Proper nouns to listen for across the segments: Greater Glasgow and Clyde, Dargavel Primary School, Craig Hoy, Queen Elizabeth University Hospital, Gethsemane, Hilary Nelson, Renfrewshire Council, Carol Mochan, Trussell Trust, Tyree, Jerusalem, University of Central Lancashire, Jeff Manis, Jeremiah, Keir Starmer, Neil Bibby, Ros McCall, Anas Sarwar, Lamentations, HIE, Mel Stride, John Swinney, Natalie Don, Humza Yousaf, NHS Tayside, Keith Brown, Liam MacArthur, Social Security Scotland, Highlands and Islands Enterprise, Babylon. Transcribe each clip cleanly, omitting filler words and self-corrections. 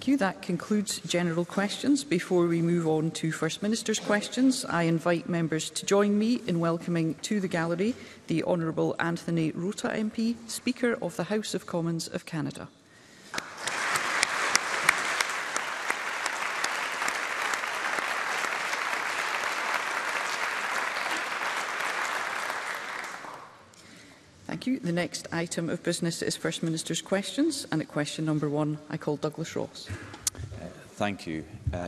Thank you. That concludes general questions. Before we move on to First Minister's questions, I invite members to join me in welcoming to the gallery the Honourable Anthony Rota MP, Speaker of the House of Commons of Canada. Thank you. The next item of business is First Minister's questions, and at question number 1 I call Douglas Ross. Thank you.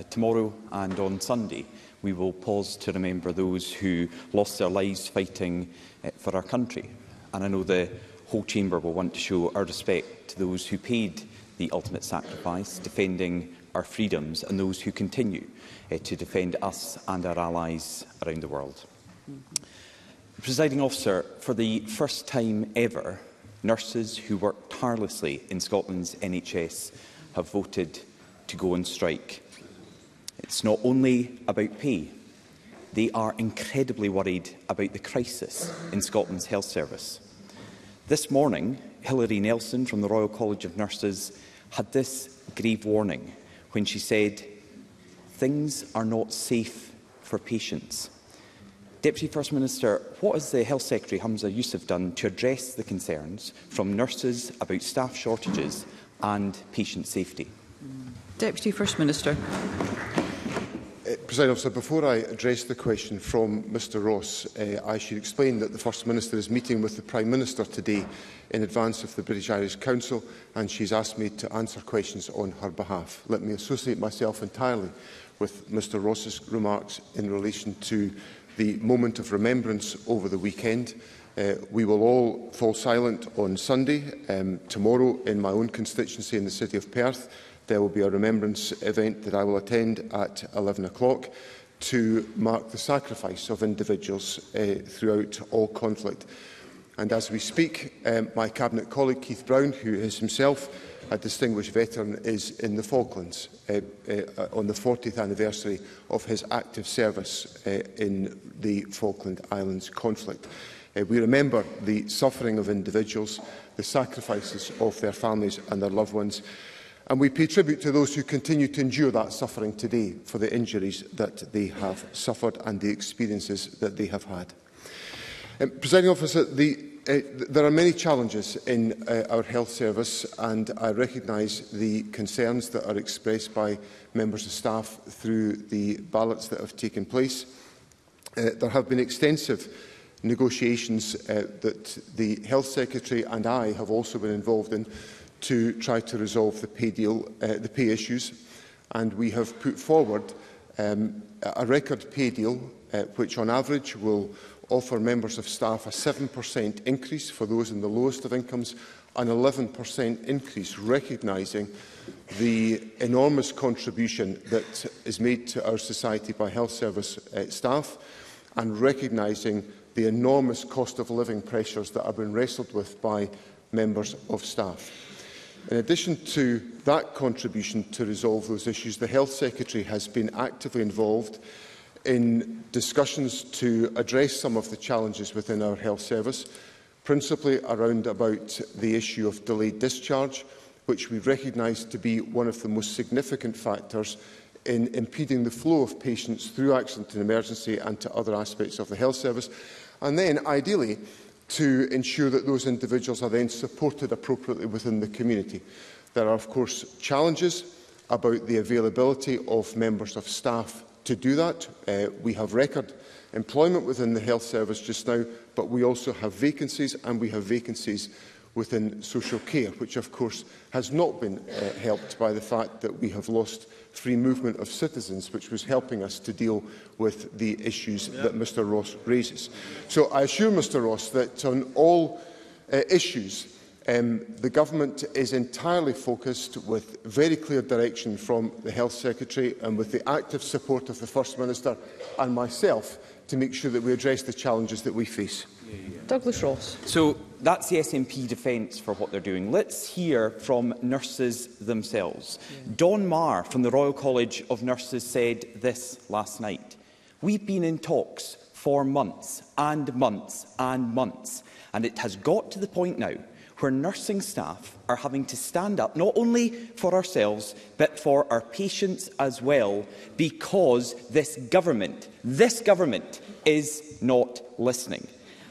Tomorrow and on Sunday we will pause to remember those who lost their lives fighting for our country, and I know the whole chamber will want to show our respect to those who paid the ultimate sacrifice defending our freedoms and those who continue to defend us and our allies around the world. Presiding Officer, for the first time ever, nurses who work tirelessly in Scotland's NHS have voted to go on strike. It's not only about pay. They are incredibly worried about the crisis in Scotland's health service. This morning, Hilary Nelson from the Royal College of Nurses had this grave warning when she said, "Things are not safe for patients." Deputy First Minister, what has the Health Secretary Humza Yousaf done to address the concerns from nurses about staff shortages and patient safety? Deputy First Minister. President Officer, before I address the question from Mr Ross, I should explain that the First Minister is meeting with the Prime Minister today in advance of the British Irish Council, and she has asked me to answer questions on her behalf. Let me associate myself entirely with Mr Ross's remarks in relation to the moment of remembrance over the weekend. We will all fall silent on Sunday. Tomorrow, in my own constituency in the city of Perth, there will be a remembrance event that I will attend at 11 o'clock to mark the sacrifice of individuals throughout all conflict. And as we speak, my Cabinet colleague Keith Brown, who is himself a distinguished veteran, is in the Falklands on the 40th anniversary of his active service in the Falkland Islands conflict. We remember the suffering of individuals, the sacrifices of their families and their loved ones, and we pay tribute to those who continue to endure that suffering today for the injuries that they have suffered and the experiences that they have had. Presiding Officer, there are many challenges in our health service, and I recognise the concerns that are expressed by members of staff through the ballots that have taken place. There have been extensive negotiations that the Health Secretary and I have also been involved in to try to resolve the pay deal, the pay issues, and we have put forward a record pay deal which on average will offer members of staff a 7% increase for those in the lowest of incomes, an 11% increase, recognising the enormous contribution that is made to our society by health service staff, and recognising the enormous cost of living pressures that have been wrestled with by members of staff. In addition to that contribution to resolve those issues, the Health Secretary has been actively involved in discussions to address some of the challenges within our health service, principally around about the issue of delayed discharge, which we recognise to be one of the most significant factors in impeding the flow of patients through accident and emergency and to other aspects of the health service, and then ideally to ensure that those individuals are then supported appropriately within the community. There are of course challenges about the availability of members of staff to do that. We have record employment within the health service just now, but we also have vacancies, and we have vacancies within social care, which of course has not been helped by the fact that we have lost free movement of citizens, which was helping us to deal with the issues that Mr Ross raises. So I assure Mr Ross that on all issues, the Government is entirely focused, with very clear direction from the Health Secretary and with the active support of the First Minister and myself, to make sure that we address the challenges that we face. Douglas Ross. So that's the SNP defence for what they're doing. Let's hear from nurses themselves. Don Marr from the Royal College of Nurses said this last night. We've been in talks for months and months and months, and it has got to the point now where nursing staff are having to stand up, not only for ourselves, but for our patients as well, because this government is not listening.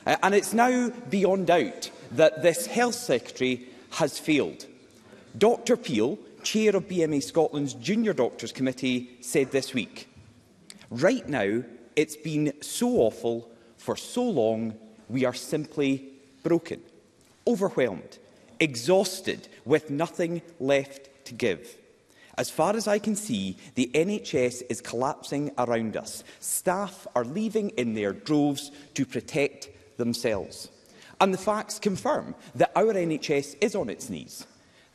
And it's now beyond doubt that this Health Secretary has failed. Dr. Peel, chair of BMA Scotland's Junior Doctors Committee, said this week, "Right now, it's been so awful for so long, we are simply broken, overwhelmed, exhausted, with nothing left to give. As far as I can see, the NHS is collapsing around us. Staff are leaving in their droves to protect themselves." And the facts confirm that our NHS is on its knees.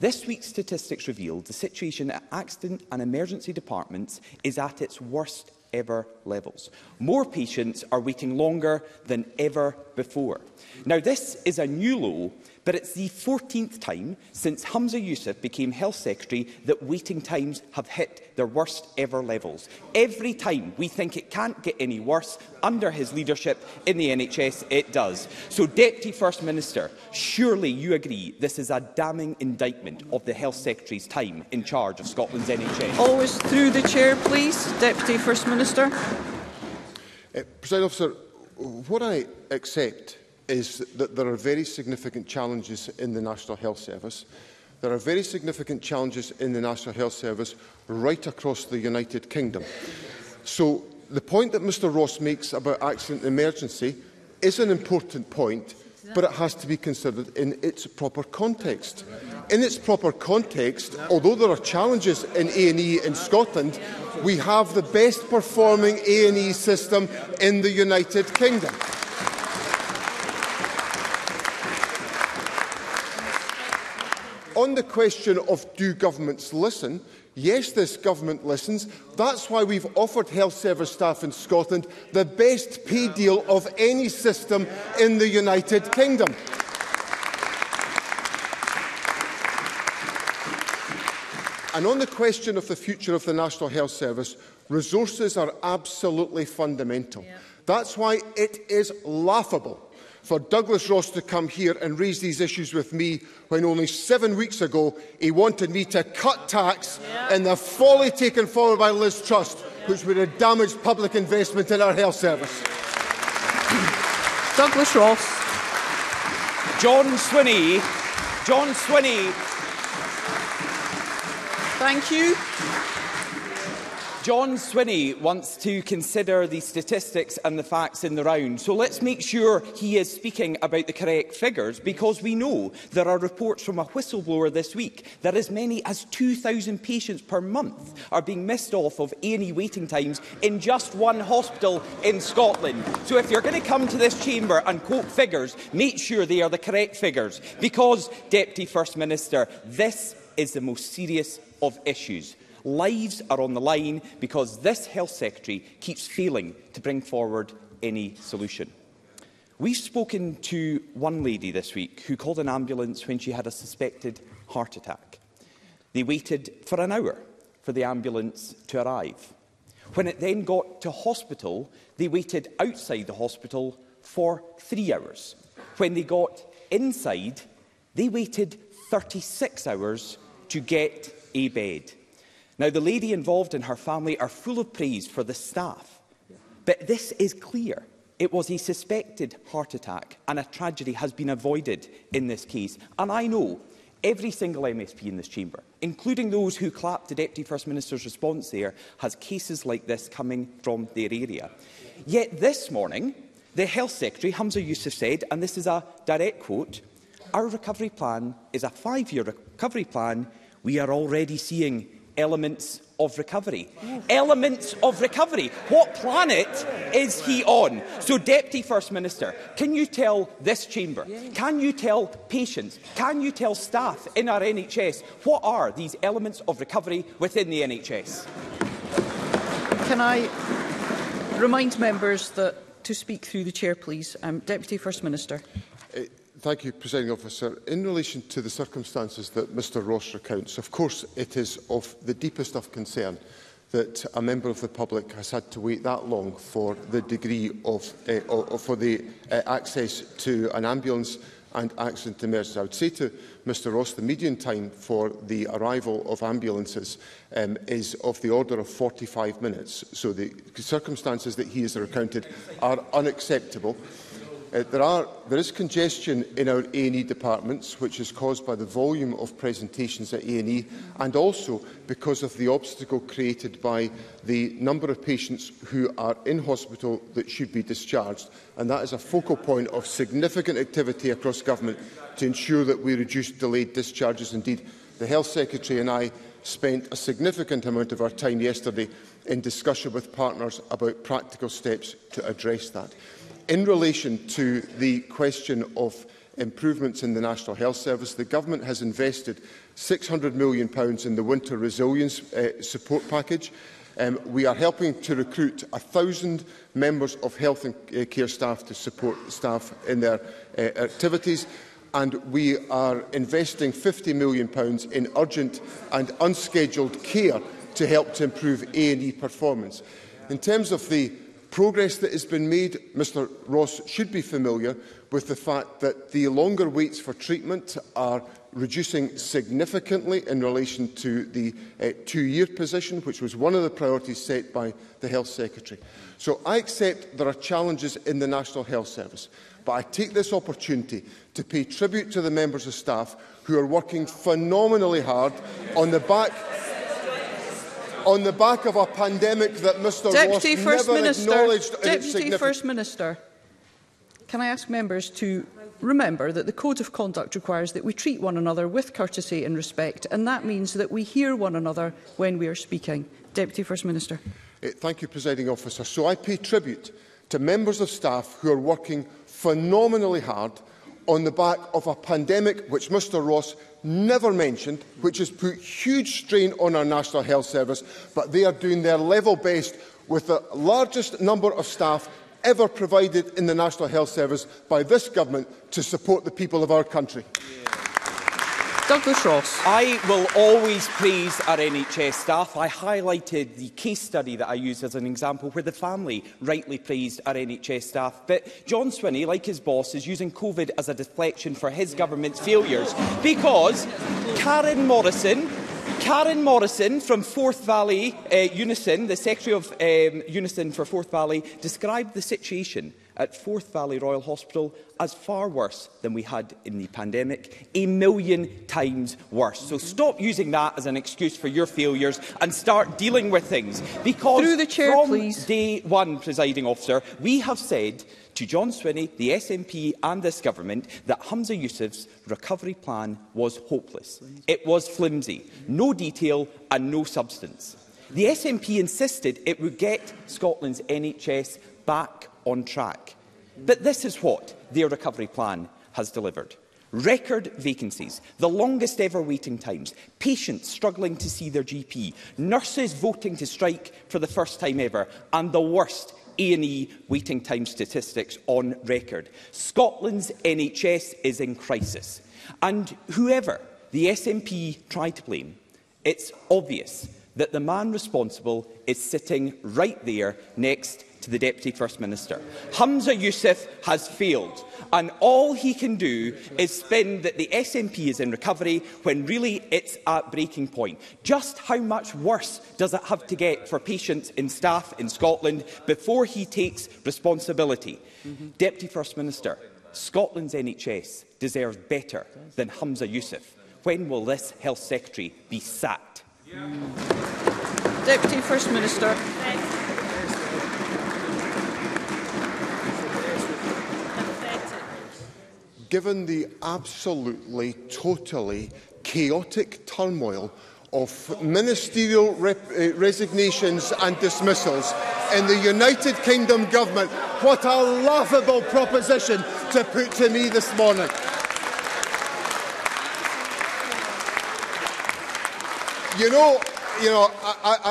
This week's statistics revealed the situation at accident and emergency departments is at its worst ever levels. More patients are waiting longer than ever before. Now, this is a new low, but it's the 14th time since Humza Yousaf became Health Secretary that waiting times have hit their worst ever levels. Every time we think it can't get any worse, under his leadership in the NHS, it does. So, Deputy First Minister, surely you agree this is a damning indictment of the Health Secretary's time in charge of Scotland's NHS. Always through the chair, please. Deputy First Minister. President Officer, what I accept is that there are very significant challenges in the National Health Service. There are very significant challenges in the National Health Service right across the United Kingdom. So the point that Mr Ross makes about accident and emergency is an important point, but it has to be considered in its proper context. In its proper context, although there are challenges in A&E in Scotland, we have the best performing A&E system in the United Kingdom. On the question of do governments listen, yes, this government listens. That's why we've offered health service staff in Scotland the best pay deal of any system in the United Kingdom. And on the question of the future of the National Health Service, resources are absolutely fundamental. That's why it is laughable for Douglas Ross to come here and raise these issues with me when only 7 weeks ago he wanted me to cut tax and the folly taken forward by Liz Truss, which would have damaged public investment in our health service. Douglas Ross. John Swinney. Thank you. John Swinney wants to consider the statistics and the facts in the round, so let's make sure he is speaking about the correct figures, because we know there are reports from a whistleblower this week that as many as 2,000 patients per month are being missed off of A&E waiting times in just one hospital in Scotland. So if you're going to come to this chamber and quote figures, make sure they are the correct figures, because, Deputy First Minister, this is the most serious of issues. Lives are on the line because this Health Secretary keeps failing to bring forward any solution. We've spoken to one lady this week who called an ambulance when she had a suspected heart attack. They waited for an hour for the ambulance to arrive. When it then got to hospital, they waited outside the hospital for 3 hours. When they got inside, they waited 36 hours to get a bed. Now, the lady involved and her family are full of praise for the staff, but this is clear. It was a suspected heart attack, and a tragedy has been avoided in this case. And I know every single MSP in this chamber, including those who clapped the Deputy First Minister's response there, has cases like this coming from their area. Yet this morning, the Health Secretary, Humza Yousaf, said, and this is a direct quote, "Our recovery plan is a 5-year recovery plan. We are already seeing elements of recovery." Elements of recovery. What planet is he on? So, Deputy First Minister, can you tell this chamber, can you tell patients, can you tell staff in our NHS what are these elements of recovery within the NHS? Can I remind members that to speak through the chair, please? Deputy First Minister. Thank you, Presiding Officer. In relation to the circumstances that Mr Ross recounts, of course it is of the deepest of concern that a member of the public has had to wait that long for the degree of for the access to an ambulance and accident emergencies. I would say to Mr Ross, the median time for the arrival of ambulances is of the order of 45 minutes. So the circumstances that he has recounted are unacceptable. There is congestion in our A&E departments, which is caused by the volume of presentations at A&E and also because of the obstacle created by the number of patients who are in hospital that should be discharged. And that is a focal point of significant activity across government to ensure that we reduce delayed discharges. Indeed, the Health Secretary and I spent a significant amount of our time yesterday in discussion with partners about practical steps to address that. In relation to the question of improvements in the National Health Service, the Government has invested £600 million in the Winter Resilience Support Package. We are helping to recruit 1,000 members of health and care staff to support staff in their activities. And we are investing £50 million in urgent and unscheduled care to help to improve A&E performance. In terms of the progress that has been made, Mr Ross should be familiar with the fact that the longer waits for treatment are reducing significantly in relation to the two-year position, which was one of the priorities set by the Health Secretary. So I accept there are challenges in the National Health Service, but I take this opportunity to pay tribute to the members of staff who are working phenomenally hard on the back of a pandemic that Mr Ross never acknowledged. Deputy First Minister, can I ask members to remember that the Code of Conduct requires that we treat one another with courtesy and respect, and that means that we hear one another when we are speaking. Deputy First Minister. Thank you, Presiding Officer. So I pay tribute to members of staff who are working phenomenally hard on the back of a pandemic which Mr Ross never mentioned, which has put huge strain on our National Health Service, but they are doing their level best with the largest number of staff ever provided in the National Health Service by this Government to support the people of our country. Douglas Ross. I will always praise our NHS staff. I highlighted the case study that I used as an example where the family rightly praised our NHS staff. But John Swinney, like his boss, is using COVID as a deflection for his government's failures because Karen Morrison from Forth Valley Unison, the Secretary of Unison for Forth Valley, described the situation at Forth Valley Royal Hospital as far worse than we had in the pandemic, 1,000,000 times worse. So stop using that as an excuse for your failures and start dealing with things. Because through the chair, from day one, Presiding Officer, we have said to John Swinney, the SNP and this Government that Humza Yousaf's recovery plan was hopeless. It was flimsy, no detail and no substance. The SNP insisted it would get Scotland's NHS back on track. But this is what their recovery plan has delivered. Record vacancies, the longest ever waiting times, patients struggling to see their GP, nurses voting to strike for the first time ever, and the worst A&E waiting time statistics on record. Scotland's NHS is in crisis. And whoever the SNP tried to blame, it's obvious that the man responsible is sitting right there next to the Deputy First Minister. Humza Yousaf has failed, and all he can do is spin that the SNP is in recovery when really it's at breaking point. Just how much worse does it have to get for patients and staff in Scotland before he takes responsibility? Deputy First Minister, Scotland's NHS deserves better than Humza Yousaf. When will this Health Secretary be sacked? Deputy First Minister. Given the absolutely, totally chaotic turmoil of ministerial resignations and dismissals in the United Kingdom Government, what a laughable proposition to put to me this morning. You know,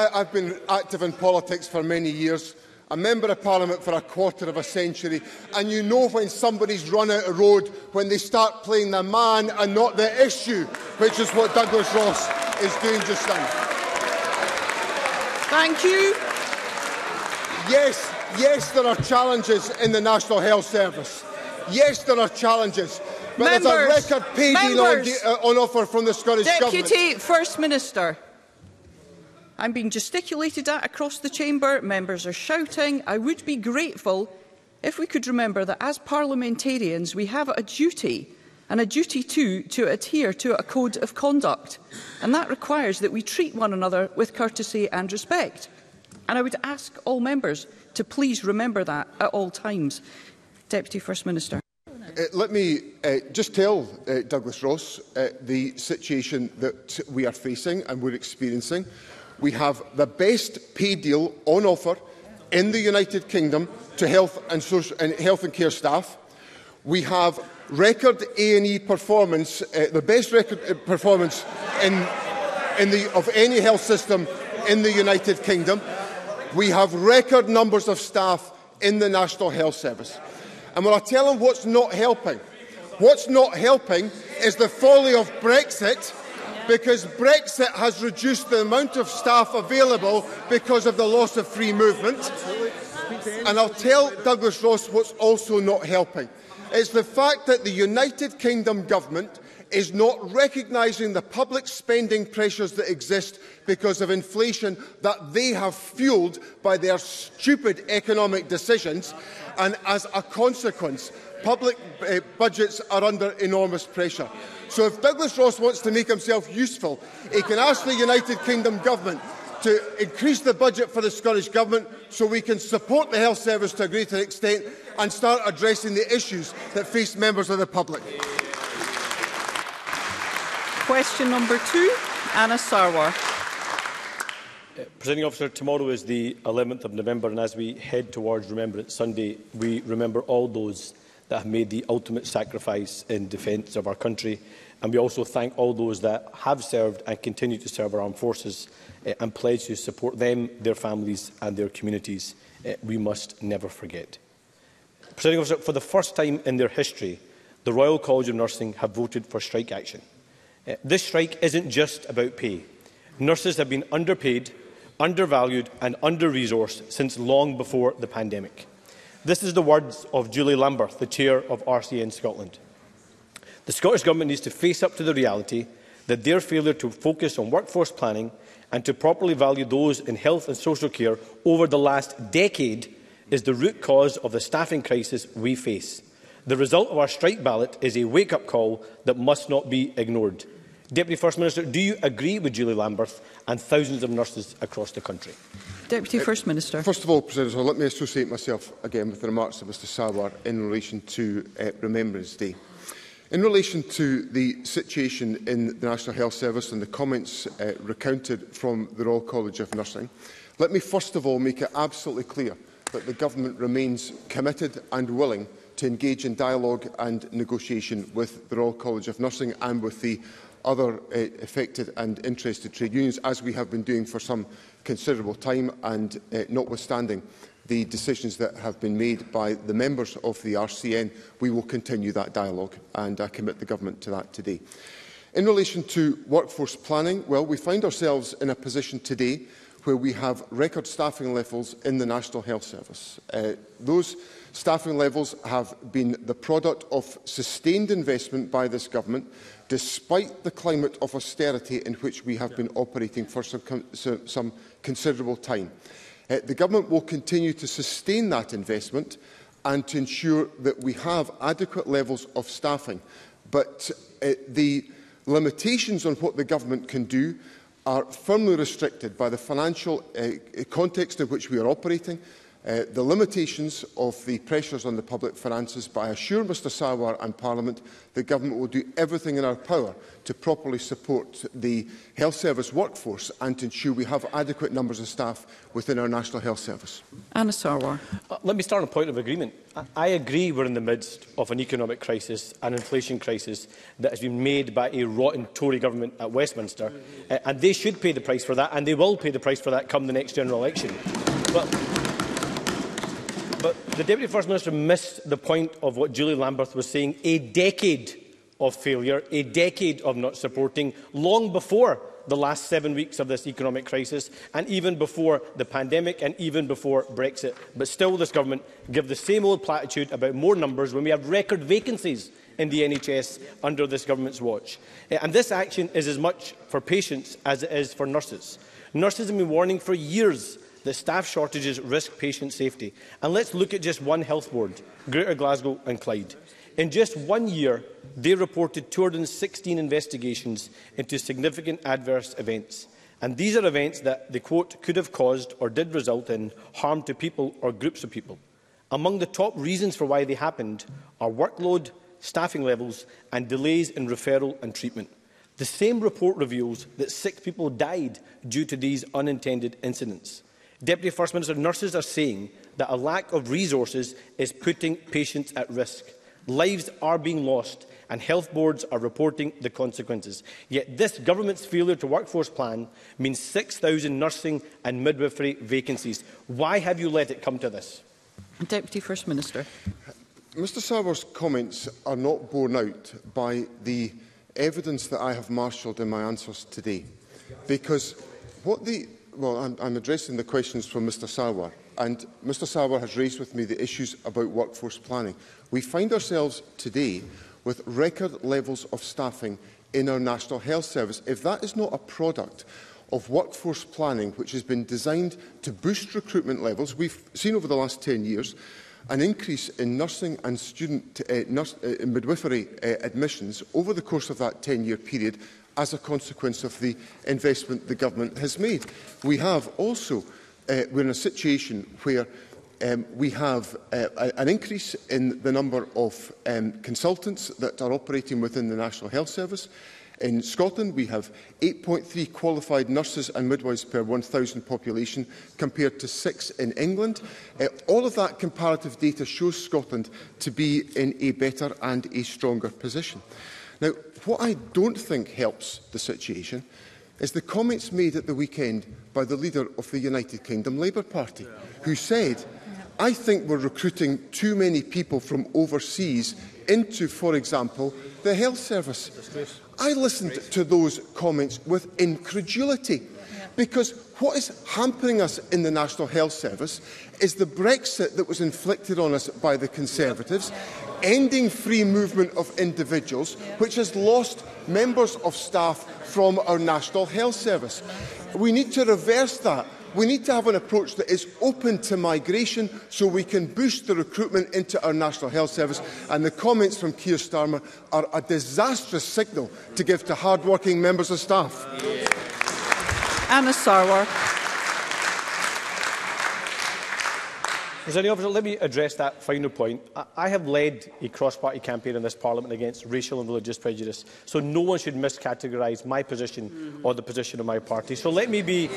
I've been active in politics for many years. A Member of Parliament for a quarter of a century, and you know when somebody's run out of road when they start playing the man and not the issue, which is what Douglas Ross is doing just now. Thank you. Yes, there are challenges in the National Health Service. Yes, there are challenges. But there's a record pay deal on offer from the Scottish Government. Deputy First Minister. I'm being gesticulated at across the chamber. Members are shouting. I would be grateful if we could remember that as parliamentarians we have a duty, and a duty too, to adhere to a code of conduct. And that requires that we treat one another with courtesy and respect. And I would ask all members to please remember that at all times. Deputy First Minister. Let me just tell Douglas Ross the situation that we are facing and we're experiencing. We have the best pay deal on offer in the United Kingdom to health and care staff. We have record A&E performance, the best record performance of any health system in the United Kingdom. We have record numbers of staff in the National Health Service. And when I tell them what's not helping is the folly of Brexit, because Brexit has reduced the amount of staff available because of the loss of free movement. And I'll tell Douglas Ross what's also not helping. It's the fact that the United Kingdom government is not recognising the public spending pressures that exist because of inflation that they have fuelled by their stupid economic decisions, and as a consequence, public budgets are under enormous pressure. So if Douglas Ross wants to make himself useful, he can ask the United Kingdom government to increase the budget for the Scottish Government so we can support the health service to a greater extent and start addressing the issues that face members of the public. Question number 2, Anas Sarwar. Presiding Officer, tomorrow is the 11th of November, and as we head towards Remembrance Sunday, we remember all those that have made the ultimate sacrifice in defence of our country, and we also thank all those that have served and continue to serve our armed forces and pledge to support them, their families and their communities. We must never forget. Presiding Officer, for the first time in their history, the Royal College of Nursing have voted for strike action. This strike isn't just about pay. Nurses have been underpaid, undervalued and under-resourced since long before the pandemic. This is the words of Julie Lamberth, the chair of RCN Scotland. The Scottish Government needs to face up to the reality that their failure to focus on workforce planning and to properly value those in health and social care over the last decade is the root cause of the staffing crisis we face. The result of our strike ballot is a wake-up call that must not be ignored. Deputy First Minister, do you agree with Julie Lamberth and thousands of nurses across the country? Deputy First Minister. First of all, President, let me associate myself again with the remarks of Mr Sarwar in relation to Remembrance Day. In relation to the situation in the National Health Service and the comments recounted from the Royal College of Nursing, let me first of all make it absolutely clear that the Government remains committed and willing to engage in dialogue and negotiation with the Royal College of Nursing and with the other affected and interested trade unions, as we have been doing for some considerable time, and notwithstanding the decisions that have been made by the members of the RCN, we will continue that dialogue, and I commit the Government to that today. In relation to workforce planning, well, we find ourselves in a position today where we have record staffing levels in the National Health Service. Those staffing levels have been the product of sustained investment by this Government, despite the climate of austerity in which we have been operating for some considerable time. The Government will continue to sustain that investment and to ensure that we have adequate levels of staffing. But the limitations on what the Government can do are firmly restricted by the financial context in which we are operating, the limitations of the pressures on the public finances. But I assure Mr Sarwar and Parliament the Government will do everything in our power to properly support the health service workforce and to ensure we have adequate numbers of staff within our National Health Service. Anas Sarwar. Let me start on a point of agreement. I agree we're in the midst of an economic crisis, an inflation crisis that has been made by a rotten Tory Government at Westminster, and they should pay the price for that, and they will pay the price for that come the next general election. But the Deputy First Minister missed the point of what Julie Lamberth was saying. A decade of failure, a decade of not supporting, long before the last 7 weeks of this economic crisis, and even before the pandemic, and even before Brexit. But still, this Government gives the same old platitude about more numbers when we have record vacancies in the NHS under this government's watch. And this action is as much for patients as it is for nurses. Nurses have been warning for years that staff shortages risk patient safety. And let's look at just one health board, Greater Glasgow and Clyde. In just 1 year, they reported 216 investigations into significant adverse events. And these are events that the quote could have caused or did result in harm to people or groups of people. Among the top reasons for why they happened are workload, staffing levels and delays in referral and treatment. The same report reveals that 6 people died due to these unintended incidents. Deputy First Minister, nurses are saying that a lack of resources is putting patients at risk. Lives are being lost and health boards are reporting the consequences. Yet this government's failure to workforce plan means 6,000 nursing and midwifery vacancies. Why have you let it come to this? Deputy First Minister. Mr Sarwar's comments are not borne out by the evidence that I have marshalled in my answers today. Because what the... Well, I'm addressing the questions from Mr Sarwar, and Mr Sarwar has raised with me the issues about workforce planning. We find ourselves today with record levels of staffing in our National Health Service. If that is not a product of workforce planning, which has been designed to boost recruitment levels, we've seen over the last 10 years an increase in nursing and student midwifery admissions over the course of that 10-year period, as a consequence of the investment the government has made. We have also, we're in a situation where we have an increase in the number of consultants that are operating within the National Health Service. In Scotland, we have 8.3 qualified nurses and midwives per 1,000 population, compared to 6 in England. All of that comparative data shows Scotland to be in a better and a stronger position. Now, what I don't think helps the situation is the comments made at the weekend by the leader of the United Kingdom Labour Party, who said, I think we're recruiting too many people from overseas into, for example, the health service. I listened to those comments with incredulity, because what is hampering us in the National Health Service is the Brexit that was inflicted on us by the Conservatives, ending free movement of individuals, which has lost members of staff from our National Health Service. We need to reverse that. We need to have an approach that is open to migration so we can boost the recruitment into our National Health Service. And the comments from Keir Starmer are a disastrous signal to give to hard-working members of staff. Anas Sarwar. Presiding Officer, let me address that final point. I have led a cross-party campaign in this Parliament against racial and religious prejudice, so no one should miscategorise my position or the position of my party. So let me be...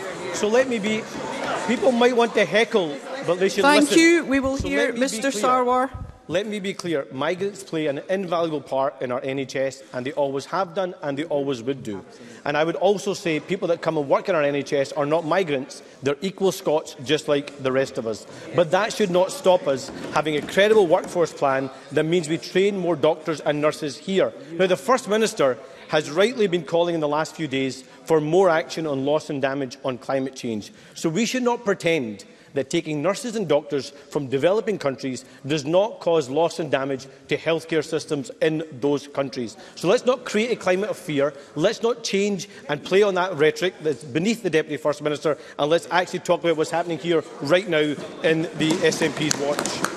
People might want to heckle, but they should listen. Thank you. We will hear Mr Sarwar. Let me be clear. Migrants play an invaluable part in our NHS, and they always have done and they always would do. And I would also say people that come and work in our NHS are not migrants. They're equal Scots, just like the rest of us. But that should not stop us having a credible workforce plan that means we train more doctors and nurses here. Now, the First Minister has rightly been calling in the last few days for more action on loss and damage on climate change. So we should not pretend that taking nurses and doctors from developing countries does not cause loss and damage to healthcare systems in those countries. So let's not create a climate of fear. Let's not change and play on that rhetoric that's beneath the Deputy First Minister, and let's actually talk about what's happening here right now in the SNP's watch.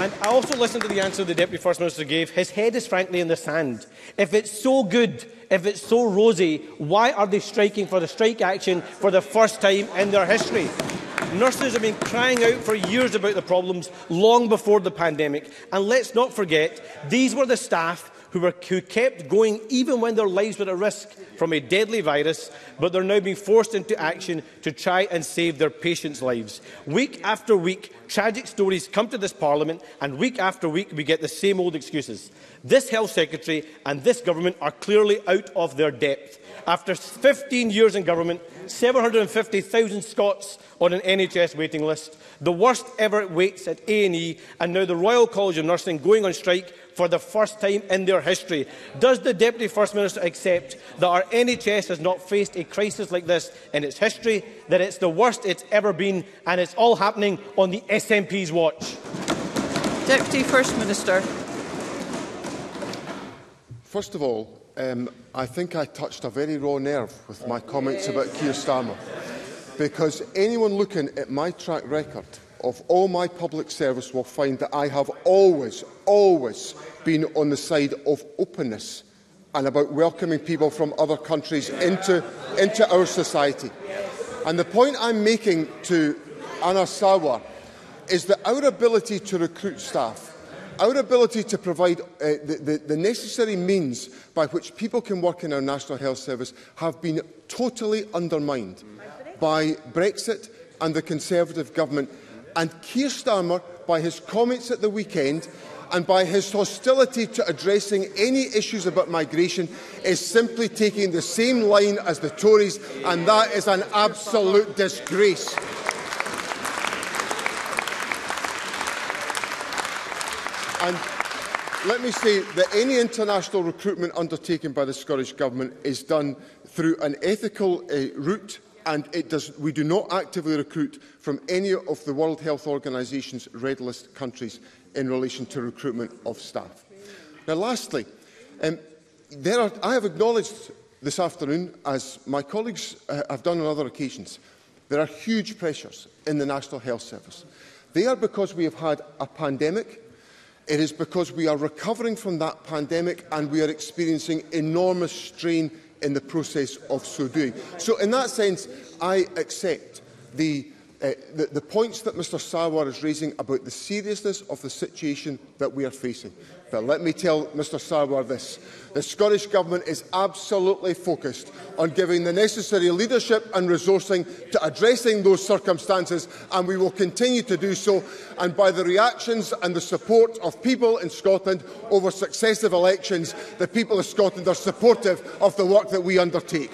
And I also listened to the answer the Deputy First Minister gave. His head is frankly in the sand. If it's so good, if it's so rosy, why are they striking for the strike action for the first time in their history? Nurses have been crying out for years about the problems long before the pandemic. And let's not forget, these were the staff who kept going even when their lives were at risk from a deadly virus, but they're now being forced into action to try and save their patients' lives. Week after week, tragic stories come to this Parliament, and week after week we get the same old excuses. This Health Secretary and this government are clearly out of their depth. After 15 years in government, 750,000 Scots on an NHS waiting list, the worst ever waits at A&E, and now the Royal College of Nursing going on strike for the first time in their history. Does the Deputy First Minister accept that our NHS has not faced a crisis like this in its history, that it's the worst it's ever been, and it's all happening on the SNP's watch? Deputy First Minister. First of all, I think I touched a very raw nerve with my comments about Keir Starmer, because anyone looking at my track record of all my public service will find that I have always been on the side of openness and about welcoming people from other countries into our society. And the point I'm making to Anas Sarwar is that our ability to recruit staff, our ability to provide the necessary means by which people can work in our National Health Service have been totally undermined by Brexit and the Conservative government, and Keir Starmer, by his comments at the weekend and by his hostility to addressing any issues about migration, is simply taking the same line as the Tories, and that is an absolute disgrace. And let me say that any international recruitment undertaken by the Scottish Government is done through an ethical route, and we do not actively recruit from any of the World Health Organisation's red list countries in relation to recruitment of staff. Now, lastly, I have acknowledged this afternoon, as my colleagues have done on other occasions, there are huge pressures in the National Health Service. They are because we have had a pandemic. It is because we are recovering from that pandemic and we are experiencing enormous strain in the process of so doing. So in that sense, I accept the points that Mr Sarwar is raising about the seriousness of the situation that we are facing. But let me tell Mr Sarwar this. The Scottish Government is absolutely focused on giving the necessary leadership and resourcing to addressing those circumstances, and we will continue to do so. And by the reactions and the support of people in Scotland over successive elections, the people of Scotland are supportive of the work that we undertake.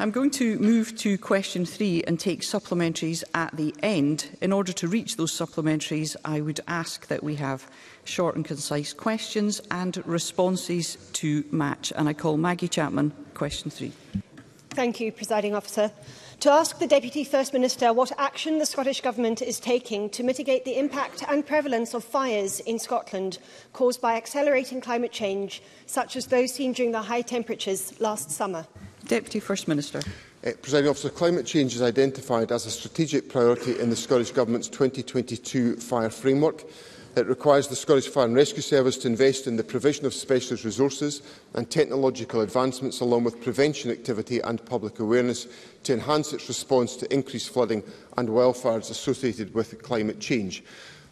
I'm going to move to question three and take supplementaries at the end. In order to reach those supplementaries, I would ask that we have short and concise questions and responses to match. And I call Maggie Chapman, question three. Thank you, Presiding Officer. To ask the Deputy First Minister what action the Scottish Government is taking to mitigate the impact and prevalence of fires in Scotland caused by accelerating climate change, such as those seen during the high temperatures last summer. Deputy First Minister. Presiding Officer, climate change is identified as a strategic priority in the Scottish Government's 2022 Fire Framework. It requires the Scottish Fire and Rescue Service to invest in the provision of specialist resources and technological advancements, along with prevention activity and public awareness, to enhance its response to increased flooding and wildfires associated with climate change.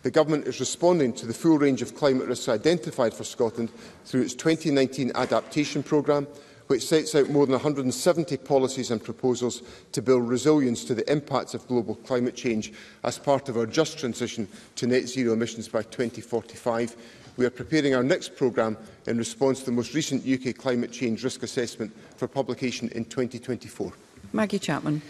The Government is responding to the full range of climate risks identified for Scotland through its 2019 adaptation programme, which sets out more than 170 policies and proposals to build resilience to the impacts of global climate change as part of our just transition to net zero emissions by 2045. We are preparing our next programme in response to the most recent UK climate change risk assessment for publication in 2024. Maggie Chapman.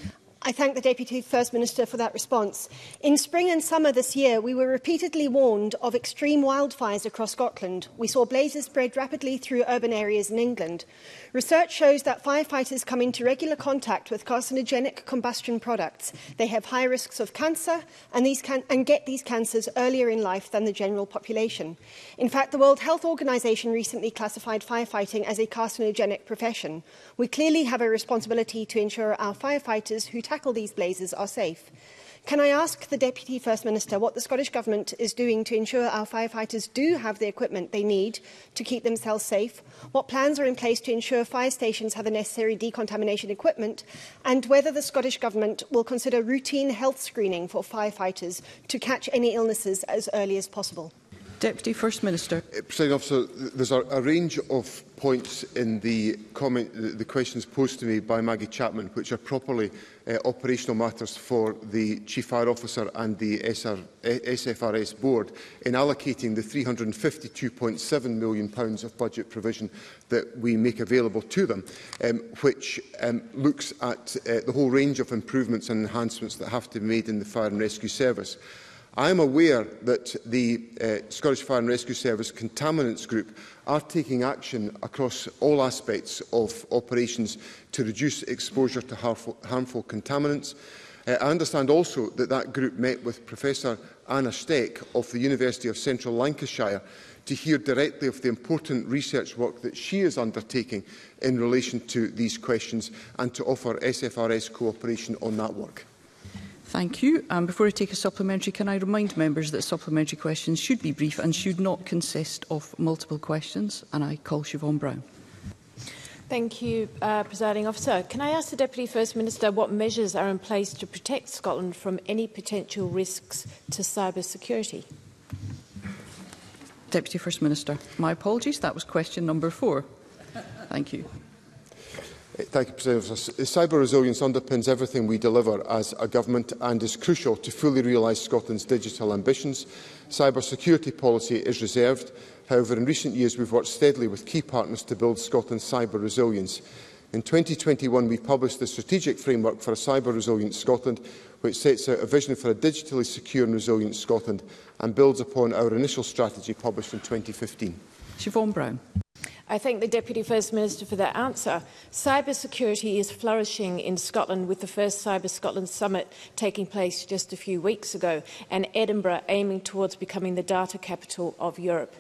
I thank the Deputy First Minister for that response. In spring and summer this year, we were repeatedly warned of extreme wildfires across Scotland. We saw blazes spread rapidly through urban areas in England. Research shows that firefighters come into regular contact with carcinogenic combustion products. They have high risks of cancer and get these cancers earlier in life than the general population. In fact, the World Health Organization recently classified firefighting as a carcinogenic profession. We clearly have a responsibility to ensure our firefighters who tackle these blazes are safe. Can I ask the Deputy First Minister what the Scottish Government is doing to ensure our firefighters do have the equipment they need to keep themselves safe, what plans are in place to ensure fire stations have the necessary decontamination equipment, and whether the Scottish Government will consider routine health screening for firefighters to catch any illnesses as early as possible? Deputy First Minister. Presiding Officer, there's a range of points in the questions posed to me by Maggie Chapman, which are properly operational matters for the Chief Fire Officer and the SFRS Board in allocating the £352.7 million of budget provision that we make available to them, which looks at the whole range of improvements and enhancements that have to be made in the Fire and Rescue Service. I am aware that the Scottish Fire and Rescue Service Contaminants Group are taking action across all aspects of operations to reduce exposure to harmful contaminants. I understand also that that group met with Professor Anna Steck of the University of Central Lancashire to hear directly of the important research work that she is undertaking in relation to these questions and to offer SFRS cooperation on that work. Thank you. Before I take a supplementary, can I remind members that supplementary questions should be brief and should not consist of multiple questions? And I call Siobhan Brown. Thank you, Presiding Officer. Can I ask the Deputy First Minister what measures are in place to protect Scotland from any potential risks to cyber security? Deputy First Minister. My apologies, that was question number 4. Thank you. Thank you, President. Cyber resilience underpins everything we deliver as a government and is crucial to fully realise Scotland's digital ambitions. Cyber security policy is reserved. However, in recent years we have worked steadily with key partners to build Scotland's cyber resilience. In 2021 we published the Strategic Framework for a Cyber Resilient Scotland, which sets out a vision for a digitally secure and resilient Scotland and builds upon our initial strategy published in 2015. Siobhan Brown. I thank the Deputy First Minister for that answer. Cybersecurity is flourishing in Scotland, with the first Cyber Scotland Summit taking place just a few weeks ago, and Edinburgh aiming towards becoming the data capital of Europe.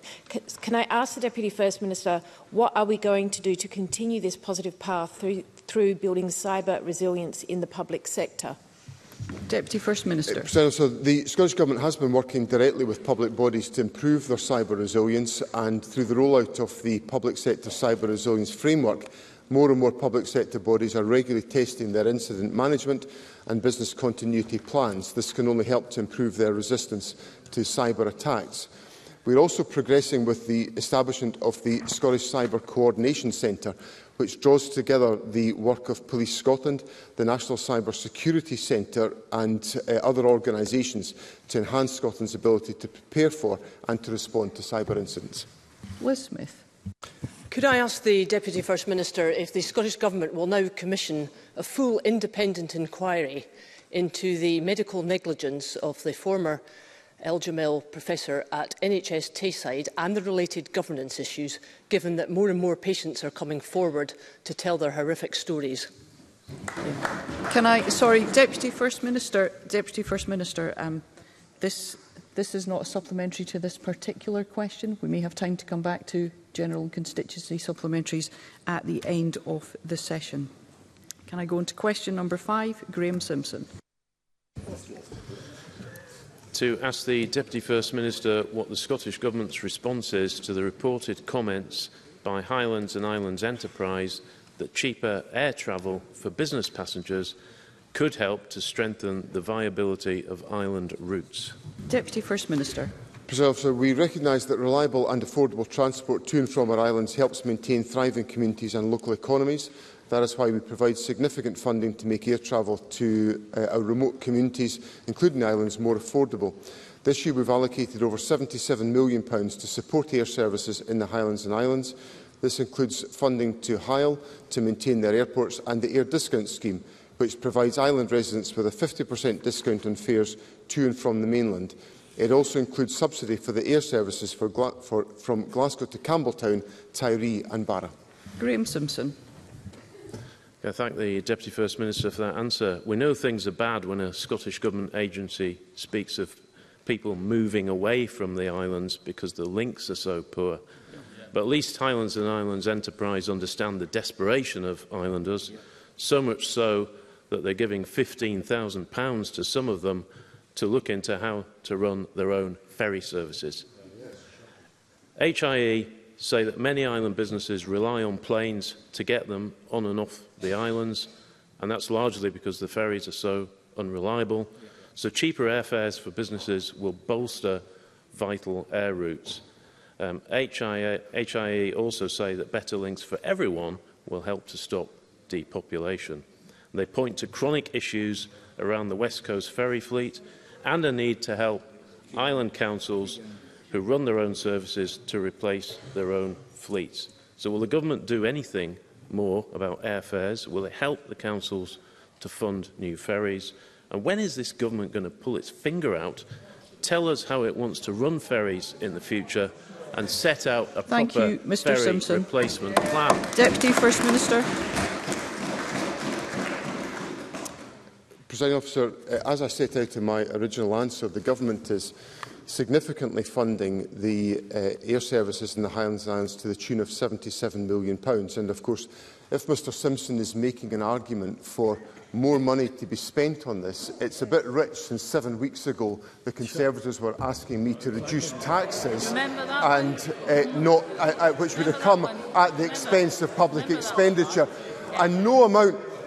Can I ask the Deputy First Minister, what are we going to do to continue this positive path through building cyber resilience in the public sector? Deputy First Minister. So the Scottish Government has been working directly with public bodies to improve their cyber resilience, and through the rollout of the Public Sector Cyber Resilience Framework, more and more public sector bodies are regularly testing their incident management and business continuity plans. This can only help to improve their resistance to cyber attacks. We are also progressing with the establishment of the Scottish Cyber Coordination Centre, which draws together the work of Police Scotland, the National Cyber Security Centre and other organisations to enhance Scotland's ability to prepare for and to respond to cyber incidents. Liz Smith. Could I ask the Deputy First Minister if the Scottish Government will now commission a full independent inquiry into the medical negligence of the former Eljamel Professor at NHS Tayside and the related governance issues, given that more and more patients are coming forward to tell their horrific stories? Can I, sorry, Deputy First Minister, this is not a supplementary to this particular question. We may have time to come back to general and constituency supplementaries at the end of the session. Can I go on to question number 5, Graham Simpson? To ask the Deputy First Minister what the Scottish Government's response is to the reported comments by Highlands and Islands Enterprise that cheaper air travel for business passengers could help to strengthen the viability of island routes. Deputy First Minister. President, we recognise that reliable and affordable transport to and from our islands helps maintain thriving communities and local economies. That is why we provide significant funding to make air travel to our remote communities, including islands, more affordable. This year we have allocated over £77 million to support air services in the Highlands and Islands. This includes funding to Hyle to maintain their airports and the Air Discount Scheme, which provides island residents with a 50% discount on fares to and from the mainland. It also includes subsidy for the air services from Glasgow to Campbelltown, Tyree and Barra. Graham Simpson. I thank the Deputy First Minister for that answer. We know things are bad when a Scottish Government agency speaks of people moving away from the islands because the links are so poor. But at least Highlands and Islands Enterprise understand the desperation of islanders, so much so that they're giving £15,000 to some of them to look into how to run their own ferry services. HIE say that many island businesses rely on planes to get them on and off the islands, and that's largely because the ferries are so unreliable. So cheaper airfares for businesses will bolster vital air routes. HIE also say that better links for everyone will help to stop depopulation. They point to chronic issues around the West Coast ferry fleet and a need to help island councils who run their own services to replace their own fleets. So will the Government do anything more about airfares? Will it help the councils to fund new ferries? And when is this Government going to pull its finger out, tell us how it wants to run ferries in the future and set out a proper ferry replacement plan? Deputy First Minister. Presiding Officer, as I set out in my original answer, the Government is significantly funding the air services in the Highlands and Islands to the tune of £77 million. And of course, if Mr Simpson is making an argument for more money to be spent on this, it's a bit rich since 7 weeks ago the Conservatives were asking me to reduce taxes, and which would have come at the expense of public expenditure. And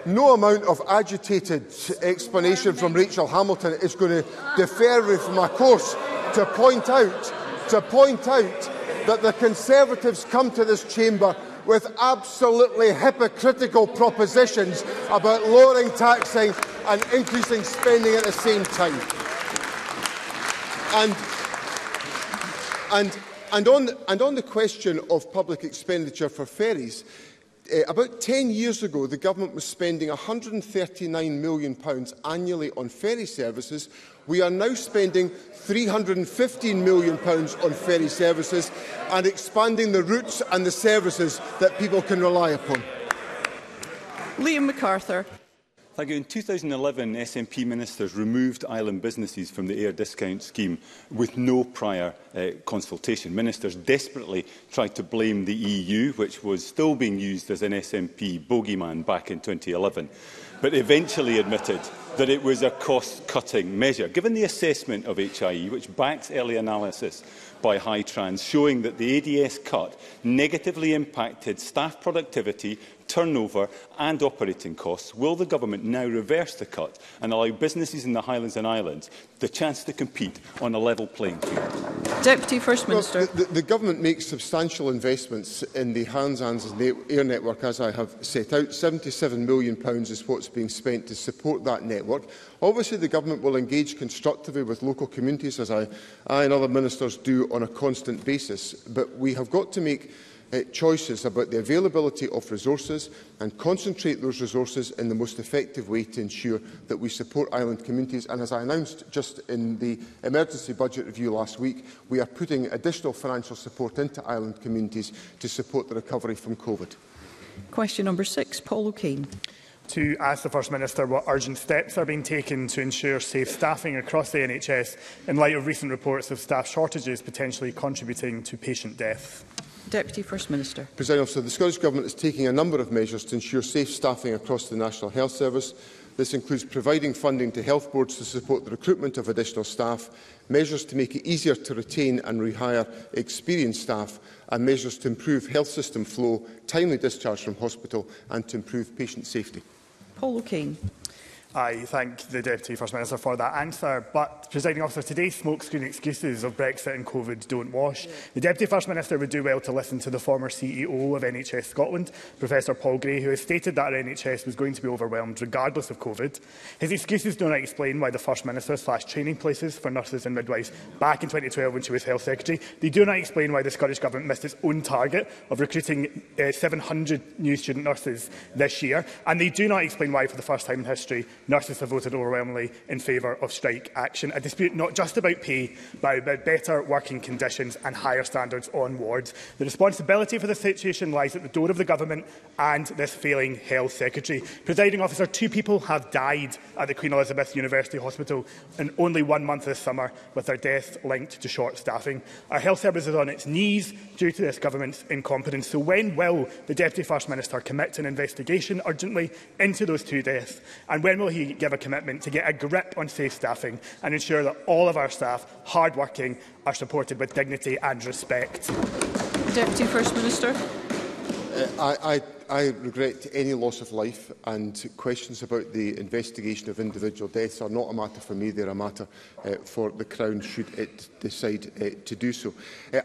no amount of agitated explanation from Rachel Hamilton is going to defer me from my course to point out that the Conservatives come to this chamber with absolutely hypocritical propositions about lowering taxing and increasing spending at the same time. And on the question of public expenditure for ferries, about 10 years ago, the Government was spending £139 million annually on ferry services. We are now spending £315 million on ferry services and expanding the routes and the services that people can rely upon. Liam MacArthur. Thank you. In 2011, SNP ministers removed island businesses from the Air Discount Scheme with no prior consultation. Ministers desperately tried to blame the EU, which was still being used as an SNP bogeyman back in 2011, but eventually admitted that it was a cost-cutting measure. Given the assessment of HIE, which backs early analysis by Hightrans, showing that the ADS cut negatively impacted staff productivity, turnover and operating costs, will the Government now reverse the cut and allow businesses in the Highlands and Islands the chance to compete on a level playing field? Deputy First Minister. Well, the Government makes substantial investments in the Highlands and Islands air network, as I have set out. £77 million is what is being spent to support that network. Obviously, the Government will engage constructively with local communities, as I and other ministers do on a constant basis, but we have got to make choices about the availability of resources and concentrate those resources in the most effective way to ensure that we support island communities. And as I announced just in the emergency budget review last week, we are putting additional financial support into island communities to support the recovery from COVID. Question number 6, Paul O'Kane. To ask the First Minister what urgent steps are being taken to ensure safe staffing across the NHS in light of recent reports of staff shortages potentially contributing to patient deaths. Deputy First Minister. Presiding Officer, the Scottish Government is taking a number of measures to ensure safe staffing across the National Health Service. This includes providing funding to health boards to support the recruitment of additional staff, measures to make it easier to retain and rehire experienced staff, and measures to improve health system flow, timely discharge from hospital, and to improve patient safety. Paul O'Kane. I thank the Deputy First Minister for that answer, but, Presiding Officer, today's smokescreen excuses of Brexit and COVID don't wash. The Deputy First Minister would do well to listen to the former CEO of NHS Scotland, Professor Paul Gray, who has stated that our NHS was going to be overwhelmed regardless of COVID. His excuses do not explain why the First Minister slashed training places for nurses and midwives back in 2012 when she was Health Secretary. They do not explain why the Scottish Government missed its own target of recruiting 700 new student nurses this year, and they do not explain why, for the first time in history, nurses have voted overwhelmingly in favour of strike action, a dispute not just about pay, but about better working conditions and higher standards on wards. The responsibility for this situation lies at the door of the Government and this failing Health Secretary. Presiding Officer, 2 people have died at the Queen Elizabeth University Hospital in only 1 month this summer, with their deaths linked to short staffing. Our health service is on its knees due to this Government's incompetence. So when will the Deputy First Minister commit to an investigation urgently into those 2 deaths, and when will he give a commitment to get a grip on safe staffing and ensure that all of our staff, hard-working, are supported with dignity and respect? Deputy First Minister. I regret any loss of life, and questions about the investigation of individual deaths are not a matter for me. They are a matter for the Crown, should it decide to do so.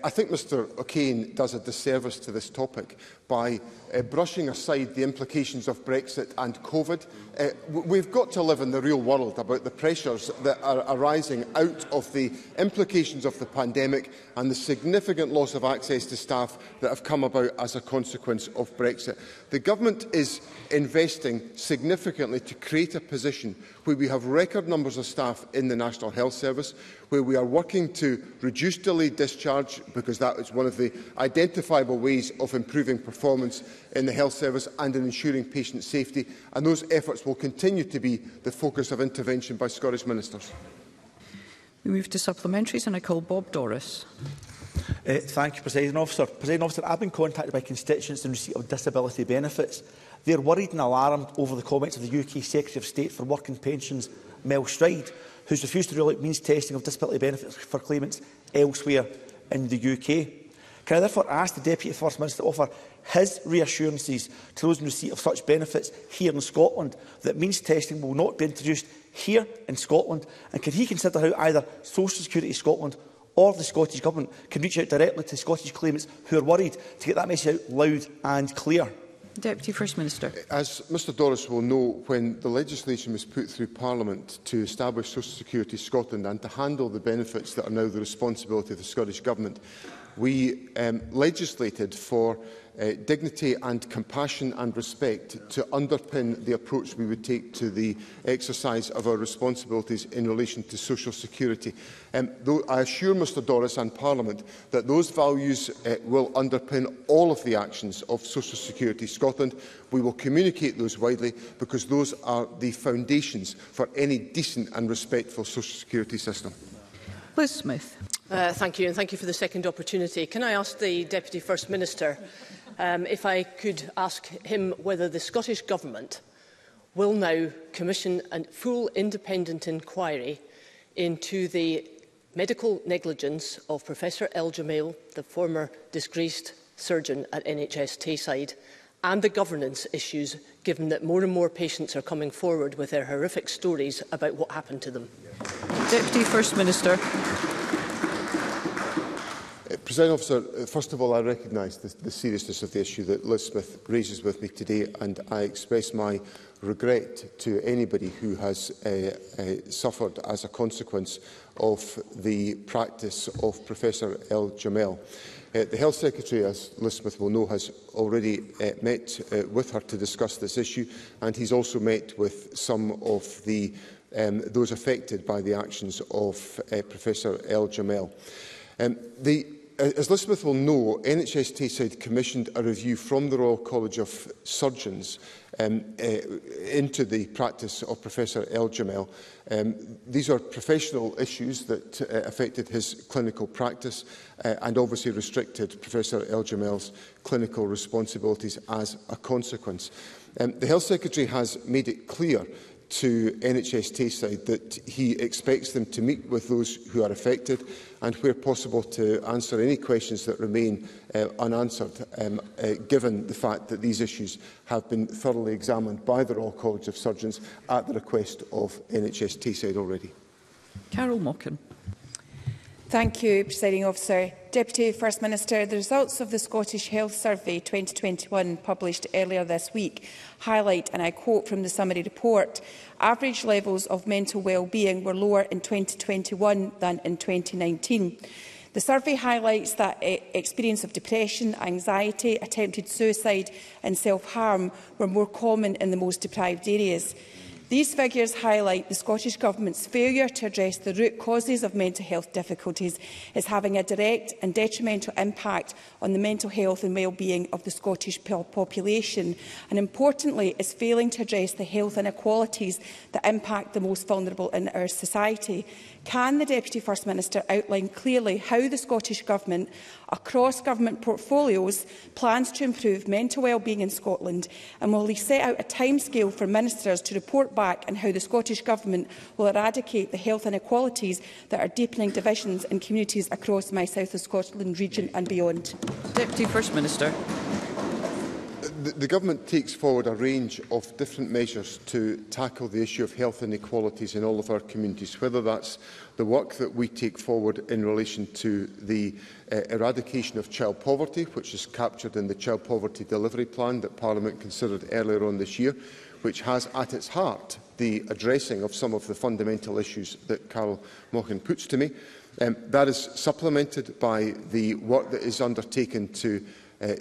I think Mr O'Kane does a disservice to this topic by brushing aside the implications of Brexit and COVID. We've got to live in the real world about the pressures that are arising out of the implications of the pandemic and the significant loss of access to staff that have come about as a consequence consequence of Brexit. The Government is investing significantly to create a position where we have record numbers of staff in the National Health Service, where we are working to reduce delayed discharge, because that is one of the identifiable ways of improving performance in the health service and in ensuring patient safety. And those efforts will continue to be the focus of intervention by Scottish ministers. We move to supplementaries, and I call Bob Doris. Thank you, President Officer. President Officer, I've been contacted by constituents in receipt of disability benefits. They are worried and alarmed over the comments of the UK Secretary of State for Work and Pensions, Mel Stride, who has refused to rule out means testing of disability benefits for claimants elsewhere in the UK. Can I therefore ask the Deputy First Minister to offer his reassurances to those in receipt of such benefits here in Scotland that means testing will not be introduced here in Scotland, and can he consider how either Social Security Scotland or the Scottish Government can reach out directly to Scottish claimants who are worried to get that message out loud and clear? Deputy First Minister. As Mr Doris will know, when the legislation was put through Parliament to establish Social Security Scotland and to handle the benefits that are now the responsibility of the Scottish Government, we legislated for dignity and compassion and respect to underpin the approach we would take to the exercise of our responsibilities in relation to social security. Though I assure Mr Doris and Parliament that those values will underpin all of the actions of Social Security Scotland. We will communicate those widely, because those are the foundations for any decent and respectful social security system. Liz Smith. Thank you, and thank you for the second opportunity. Can I ask the Deputy First Minister if I could ask him whether the Scottish Government will now commission a full independent inquiry into the medical negligence of Professor Eljamel, the former disgraced surgeon at NHS Tayside, and the governance issues, given that more and more patients are coming forward with their horrific stories about what happened to them? Deputy First Minister. President Officer, first of all, I recognise the seriousness of the issue that Liz Smith raises with me today, and I express my regret to anybody who has suffered as a consequence of the practice of Professor Eljamel. The Health Secretary, as Liz Smith will know, has already met with her to discuss this issue, and he's also met with some of the, those affected by the actions of Professor Eljamel. As Liz Smith will know, NHS Tayside commissioned a review from the Royal College of Surgeons into the practice of Professor Eljamel. These are professional issues that affected his clinical practice and obviously restricted Professor Eljamel's clinical responsibilities as a consequence. The Health Secretary has made it clear to NHS Tayside that he expects them to meet with those who are affected and, where possible, to answer any questions that remain unanswered, given the fact that these issues have been thoroughly examined by the Royal College of Surgeons at the request of NHS Tayside already. Carol Mochan. Thank you, Presiding Officer. Deputy First Minister, the results of the Scottish Health Survey 2021 published earlier this week highlight, and I quote from the summary report, average levels of mental well-being were lower in 2021 than in 2019. The survey highlights that experience of depression, anxiety, attempted suicide and self-harm were more common in the most deprived areas. These figures highlight the Scottish Government's failure to address the root causes of mental health difficulties as having a direct and detrimental impact on the mental health and well-being of the Scottish population, and importantly is failing to address the health inequalities that impact the most vulnerable in our society. Can the Deputy First Minister outline clearly how the Scottish Government, across government portfolios, plans to improve mental well-being in Scotland, and will he set out a timescale for ministers to report back on how the Scottish Government will eradicate the health inequalities that are deepening divisions in communities across my South of Scotland region and beyond? Deputy First Minister. The Government takes forward a range of different measures to tackle the issue of health inequalities in all of our communities, whether that's the work that we take forward in relation to the eradication of child poverty, which is captured in the Child Poverty Delivery Plan that Parliament considered earlier on this year, which has at its heart the addressing of some of the fundamental issues that Carol Mochan puts to me. That is supplemented by the work that is undertaken to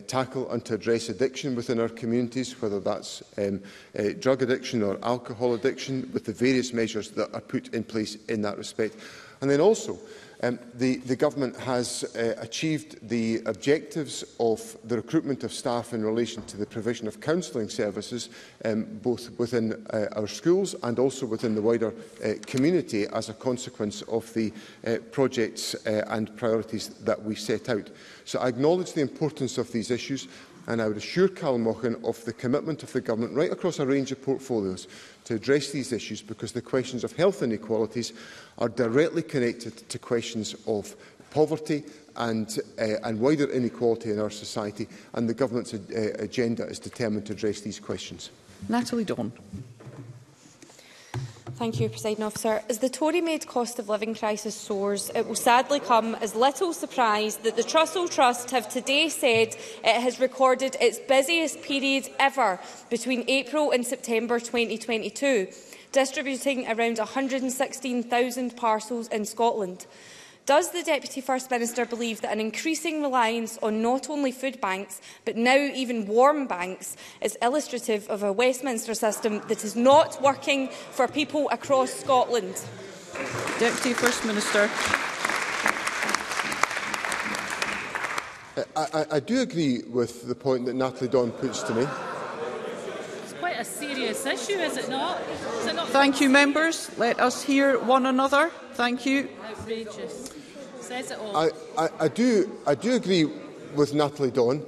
tackle and to address addiction within our communities, whether that's drug addiction or alcohol addiction, with the various measures that are put in place in that respect. And then also, the Government has achieved the objectives of the recruitment of staff in relation to the provision of counselling services, both within our schools and also within the wider community, as a consequence of the projects and priorities that we set out. So I acknowledge the importance of these issues, and I would assure Carol Mochan of the commitment of the Government right across a range of portfolios to address these issues, because the questions of health inequalities are directly connected to questions of poverty and wider inequality in our society, and the Government's agenda is determined to address these questions. Natalie Don. Thank you, Presiding Officer. As the Tory-made cost of living crisis soars, it will sadly come as little surprise that the Trussell Trust have today said it has recorded its busiest period ever between April and September 2022, distributing around 116,000 parcels in Scotland. Does the Deputy First Minister believe that an increasing reliance on not only food banks, but now even warm banks, is illustrative of a Westminster system that is not working for people across Scotland? Deputy First Minister. I do agree with the point that Natalie Don puts to me. It's quite a serious issue, is it not? Thank you, members. Let us hear one another. Thank you. Outrageous. Says it all. I do agree with Natalie Don,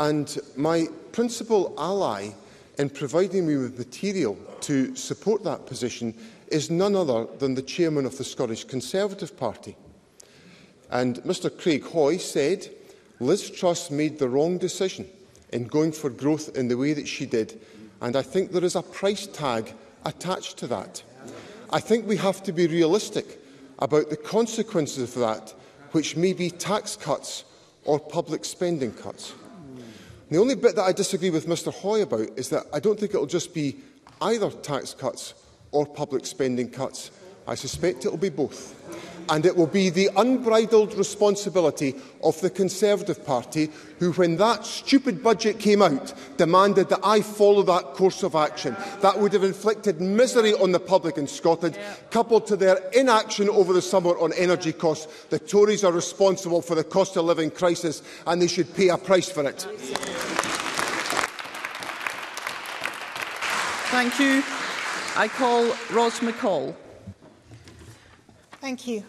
and my principal ally in providing me with material to support that position is none other than the chairman of the Scottish Conservative Party. And Mr Craig Hoy said Liz Truss made the wrong decision in going for growth in the way that she did, and I think there is a price tag attached to that. I think we have to be realistic about the consequences of that, which may be tax cuts or public spending cuts. The only bit that I disagree with Mr Hoy about is that I don't think it will just be either tax cuts or public spending cuts. I suspect it will be both. And it will be the unbridled responsibility of the Conservative Party, who, when that stupid budget came out, demanded that I follow that course of action. That would have inflicted misery on the public in Scotland, coupled to their inaction over the summer on energy costs. The Tories are responsible for the cost of living crisis, and they should pay a price for it. Thank you. I call Ros McCall. Thank you.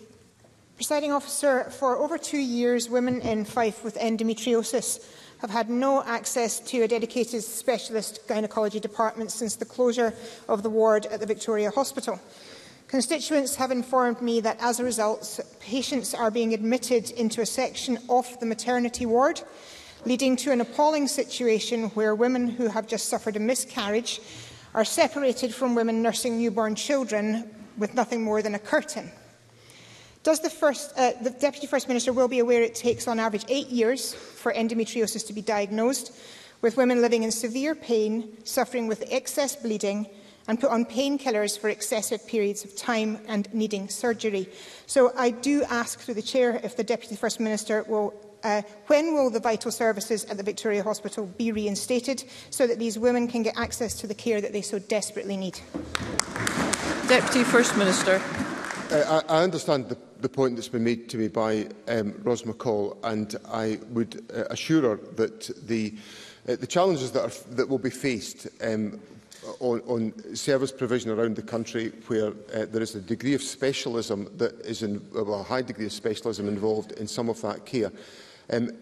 Presiding Officer, for over 2 years, women in Fife with endometriosis have had no access to a dedicated specialist gynaecology department since the closure of the ward at the Victoria Hospital. Constituents have informed me that, as a result, patients are being admitted into a section of the maternity ward, leading to an appalling situation where women who have just suffered a miscarriage are separated from women nursing newborn children with nothing more than a curtain. Does the Deputy First Minister will be aware it takes on average 8 years for endometriosis to be diagnosed, with women living in severe pain, suffering with excess bleeding and put on painkillers for excessive periods of time and needing surgery? So I do ask through the Chair if the Deputy First Minister will, when will the vital services at the Victoria Hospital be reinstated so that these women can get access to the care that they so desperately need? Deputy First Minister. I understand the point that's been made to me by Ros McCall, and I would assure her that the challenges that will be faced on service provision around the country, where there is a degree of specialism that is a high degree of specialism involved in some of that care,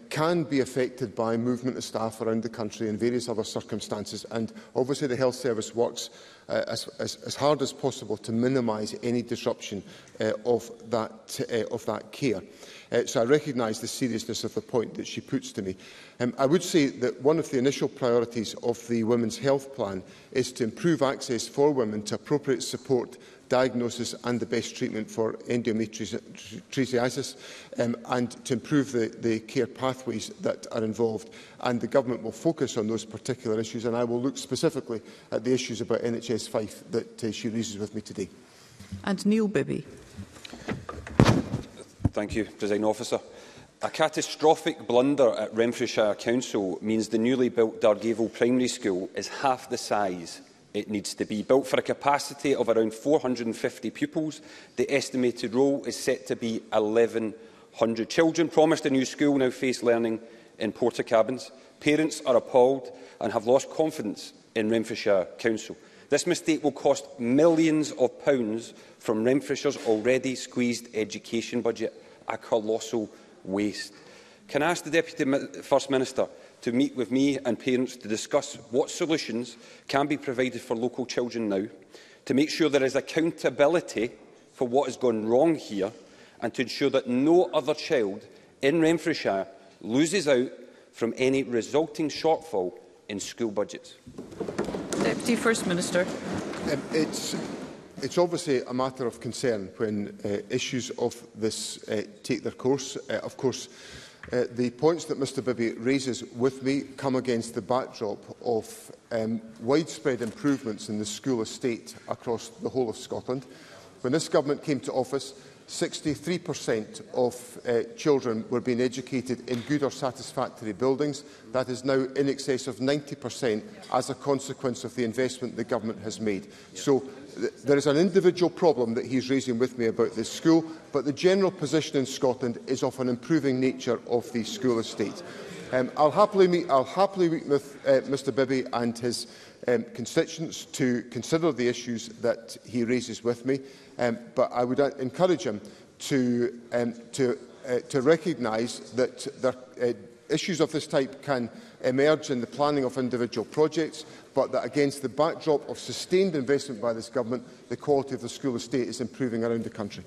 can be affected by movement of staff around the country and various other circumstances. And obviously the health service works as hard as possible to minimise any disruption of that care. So I recognise the seriousness of the point that she puts to me. I would say that one of the initial priorities of the Women's Health Plan is to improve access for women to appropriate support, diagnosis and the best treatment for endometriosis, and to improve the care pathways that are involved. And the Government will focus on those particular issues, and I will look specifically at the issues about NHS Fife that she raises with me today. And Neil Bibby. Thank you, Presiding Officer. A catastrophic blunder at Renfrewshire Council means the newly built Dargavel Primary School is half the size it needs to be. Built for a capacity of around 450 pupils, the estimated role is set to be 1,100. Children promised a new school now face learning in porta cabins. Parents are appalled and have lost confidence in Renfrewshire Council. This mistake will cost millions of pounds from Renfrewshire's already squeezed education budget, a colossal waste. Can I ask the Deputy First Minister to meet with me and parents to discuss what solutions can be provided for local children now, to make sure there is accountability for what has gone wrong here, and to ensure that no other child in Renfrewshire loses out from any resulting shortfall in school budgets? Deputy First Minister. It's obviously a matter of concern when issues of this take their course. Of course, the points that Mr Bibby raises with me come against the backdrop of widespread improvements in the school estate across the whole of Scotland. When this government came to office, 63% of children were being educated in good or satisfactory buildings. That is now in excess of 90% as a consequence of the investment the government has made. So there is an individual problem that he is raising with me about this school, but the general position in Scotland is of an improving nature of the school estate. I'll happily meet with Mr Bibby and his constituents to consider the issues that he raises with me, but I would encourage him to recognise that issues of this type can emerge in the planning of individual projects, but that against the backdrop of sustained investment by this government, the quality of the school estate is improving around the country.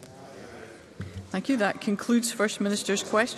Thank you. That concludes First Minister's question.